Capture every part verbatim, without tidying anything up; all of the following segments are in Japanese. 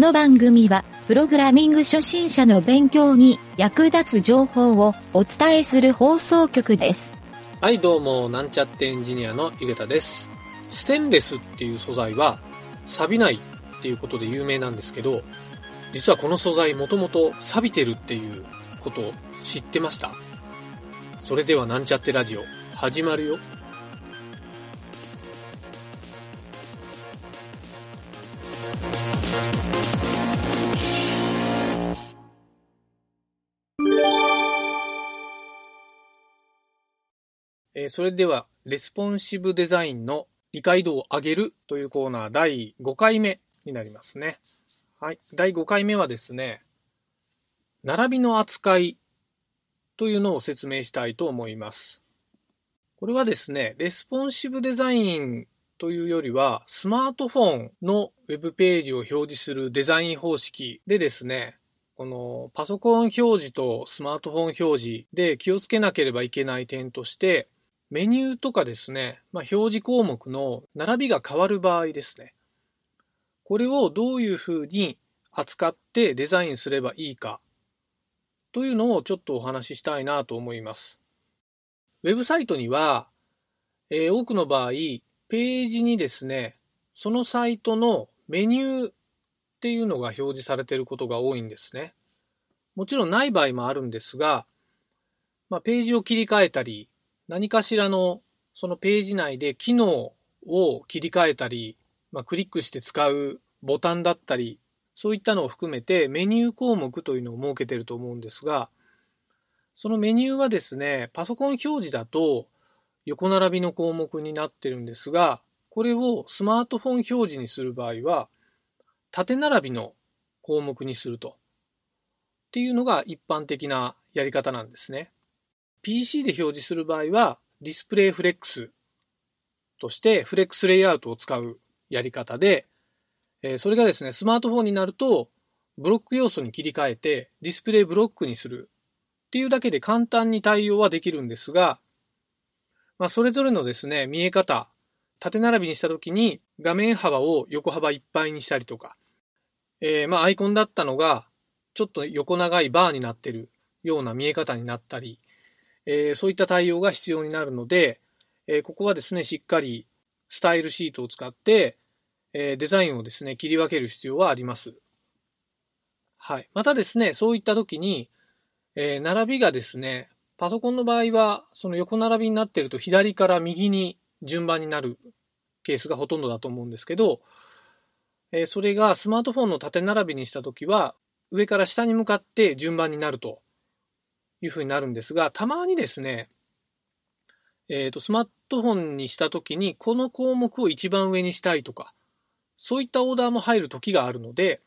の番組はプログラミング初心者の勉強に役立つ情報をお伝えする放送局です。はい、どうも、なんちゃってエンジニアのゆげたです。ステンレスっていう素材は錆びないっていうことで有名なんですけど、実はこの素材もともと錆びてるっていうことを知ってました？それではなんちゃってラジオ始まるよ。えー、それではレスポンシブデザインの理解度を上げるというコーナーだいごかいめになりますね。はい、だいごかいめはですね、並びの扱いというのを説明したいと思います。これはですね、レスポンシブデザインというよりはスマートフォンのウェブページを表示するデザイン方式でですね、このパソコン表示とスマートフォン表示で気をつけなければいけない点として、メニューとかですね、まあ、表示項目の並びが変わる場合ですね、これをどういうふうに扱ってデザインすればいいかというのをちょっとお話ししたいなと思います。ウェブサイトには、えー、多くの場合ページにですね、そのサイトのメニューっていうのが表示されていることが多いんですね。もちろんない場合もあるんですが、まあ、ページを切り替えたり、何かしらのそのページ内で機能を切り替えたり、まあ、クリックして使うボタンだったり、そういったのを含めてメニュー項目というのを設けていると思うんですが、そのメニューはですね、パソコン表示だと横並びの項目になってるんですが、これをスマートフォン表示にする場合は縦並びの項目にするとっていうのが一般的なやり方なんですね。 ピーシー で表示する場合はディスプレイフレックスとしてフレックスレイアウトを使うやり方で、それがですね、スマートフォンになるとブロック要素に切り替えてディスプレイブロックにするっていうだけで簡単に対応はできるんですが、まあ、それぞれのですね、見え方、縦並びにしたときに画面幅を横幅いっぱいにしたりとか、えー、まあアイコンだったのがちょっと横長いバーになっているような見え方になったり、えー、そういった対応が必要になるので、えー、ここはですね、しっかりスタイルシートを使って、えー、デザインをですね、切り分ける必要はあります。はい。またですね、そういったときに、えー、並びがですね、パソコンの場合はその横並びになっていると左から右に順番になるケースがほとんどだと思うんですけど、それがスマートフォンの縦並びにしたときは上から下に向かって順番になるというふうになるんですが、たまにですね、えーと、スマートフォンにしたときにこの項目を一番上にしたいとか、そういったオーダーも入るときがあるので、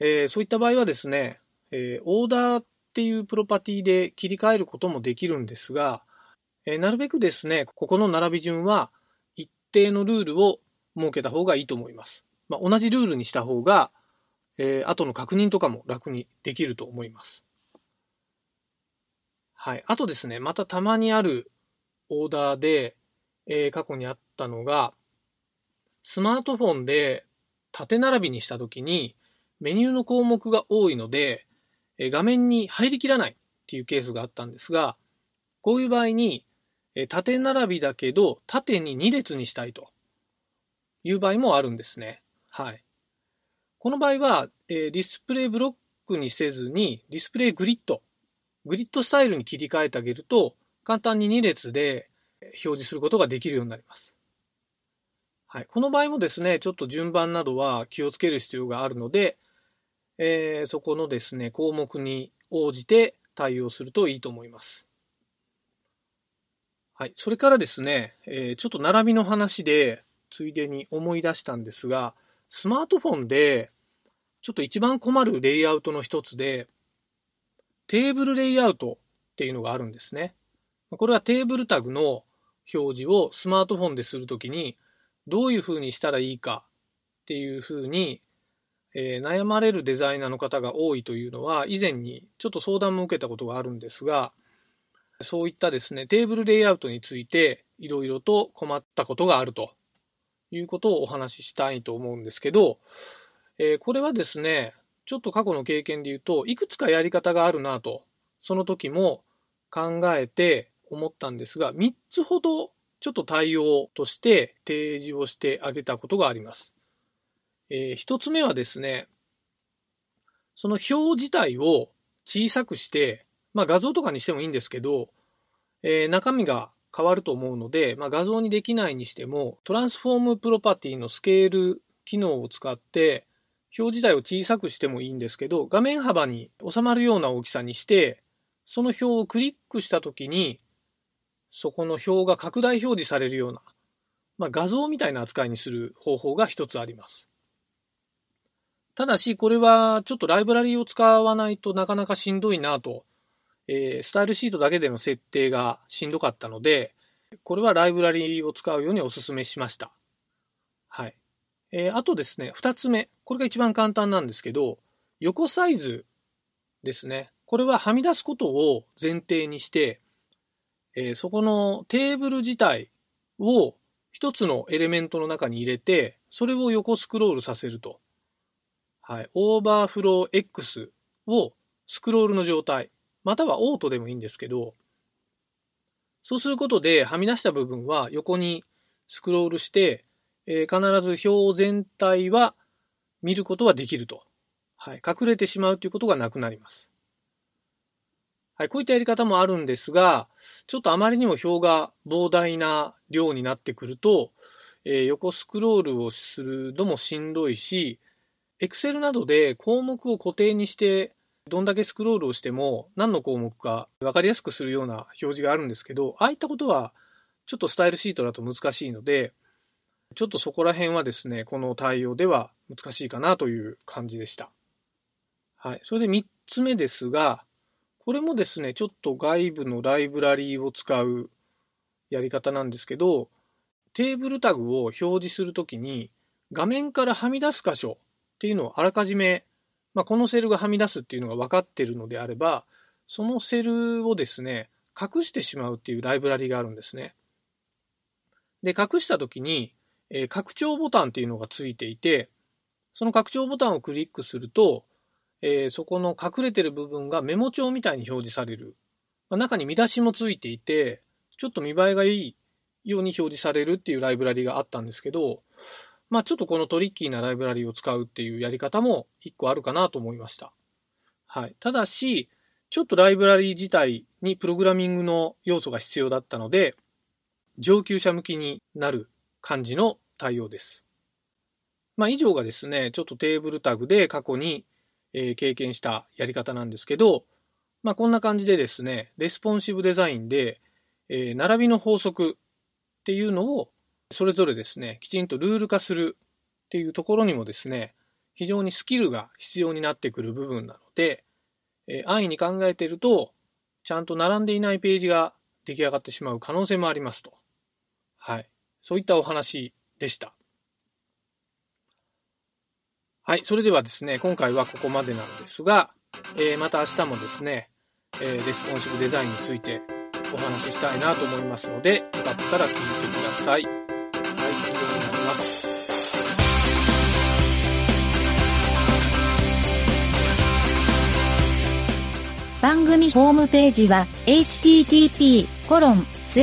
えー、そういった場合はですね、えー、オーダーっていうプロパティで切り替えることもできるんですが、えー、なるべくですね、ここの並び順は一定のルールを設けた方がいいと思います。まあ、同じルールにした方が、えー、後の確認とかも楽にできると思います。はい。あとですね、またたまにあるオーダーで、えー、過去にあったのが、スマートフォンで縦並びにしたときにメニューの項目が多いので、画面に入りきらないっていうケースがあったんですが、こういう場合に縦並びだけど縦にに列にしたいという場合もあるんですね。はい。この場合はディスプレイブロックにせずにディスプレイグリッド、グリッドスタイルに切り替えてあげると簡単にに列で表示することができるようになります。はい。この場合もですね、ちょっと順番などは気をつける必要があるので、えー、そこのですね、項目に応じて対応するといいと思います。はい。それからですね、えー、ちょっと並びの話でついでに思い出したんですが、スマートフォンでちょっと一番困るレイアウトの一つで、テーブルレイアウトっていうのがあるんですね。これはテーブルタグの表示をスマートフォンでするときにどういうふうにしたらいいかっていうふうにえー、悩まれるデザイナーの方が多いというのは、以前にちょっと相談も受けたことがあるんですが、そういったですね、テーブルレイアウトについていろいろと困ったことがあるということをお話ししたいと思うんですけど、えー、これはですね、ちょっと過去の経験で言うと、いくつかやり方があるなと、その時も考えて思ったんですが、みっつほどちょっと対応として提示をしてあげたことがあります。えー、ひとつめはですね、その表自体を小さくして、まあ、画像とかにしてもいいんですけど、えー、中身が変わると思うので、まあ、画像にできないにしても、トランスフォームプロパティのスケール機能を使って、表示体を小さくしてもいいんですけど、画面幅に収まるような大きさにして、その表をクリックしたときに、そこの表が拡大表示されるような、まあ、画像みたいな扱いにする方法が一つあります。ただし、これはちょっとライブラリを使わないとなかなかしんどいなと、えー、スタイルシートだけでの設定がしんどかったので、これはライブラリを使うようにお勧めしました。はい。えー、あとですね、ふたつめ。これが一番簡単なんですけど、横サイズですね。これははみ出すことを前提にして、えー、そこのテーブル自体を一つのエレメントの中に入れて、それを横スクロールさせると。はい、オーバーフロー X をスクロールの状態、またはオートでもいいんですけど、そうすることではみ出した部分は横にスクロールして、えー、必ず表全体は見ることはできると。はい、隠れてしまうということがなくなります。はい、こういったやり方もあるんですが、ちょっとあまりにも表が膨大な量になってくると、えー、横スクロールをするのもしんどいし、Excel などで項目を固定にして、どんだけスクロールをしても何の項目か分かりやすくするような表示があるんですけど、ああいったことはちょっとスタイルシートだと難しいので、ちょっとそこら辺はですね、この対応では難しいかなという感じでした。はい。それでみっつめですが、これもですね、ちょっと外部のライブラリーを使うやり方なんですけど、テーブルタグを表示するときに画面からはみ出す箇所、っていうのをあらかじめ、まあ、このセルがはみ出すっていうのが分かっているのであれば、そのセルをですね、隠してしまうっていうライブラリがあるんですね。で、隠したときに、えー、拡張ボタンっていうのがついていて、その拡張ボタンをクリックすると、えー、そこの隠れてる部分がメモ帳みたいに表示される。まあ、中に見出しもついていて、ちょっと見栄えがいいように表示されるっていうライブラリがあったんですけど、まあちょっとこのトリッキーなライブラリを使うっていうやり方も一個あるかなと思いました。はい。ただし、ちょっとライブラリ自体にプログラミングの要素が必要だったので、上級者向きになる感じの対応です。まあ以上がですね、ちょっとテーブルタグで過去に経験したやり方なんですけど、まあこんな感じでですね、レスポンシブデザインで、並びの法則っていうのをそれぞれですね、きちんとルール化するっていうところにもですね、非常にスキルが必要になってくる部分なので、えー、安易に考えていると、ちゃんと並んでいないページが出来上がってしまう可能性もありますと。はい。そういったお話でした。はい。それではですね、今回はここまでなんですが、えー、また明日もですね、えー、レスポンシブデザインについてお話ししたいなと思いますので、よかったら聞いてください。番組ホームページは エイチティーティーピーコロンス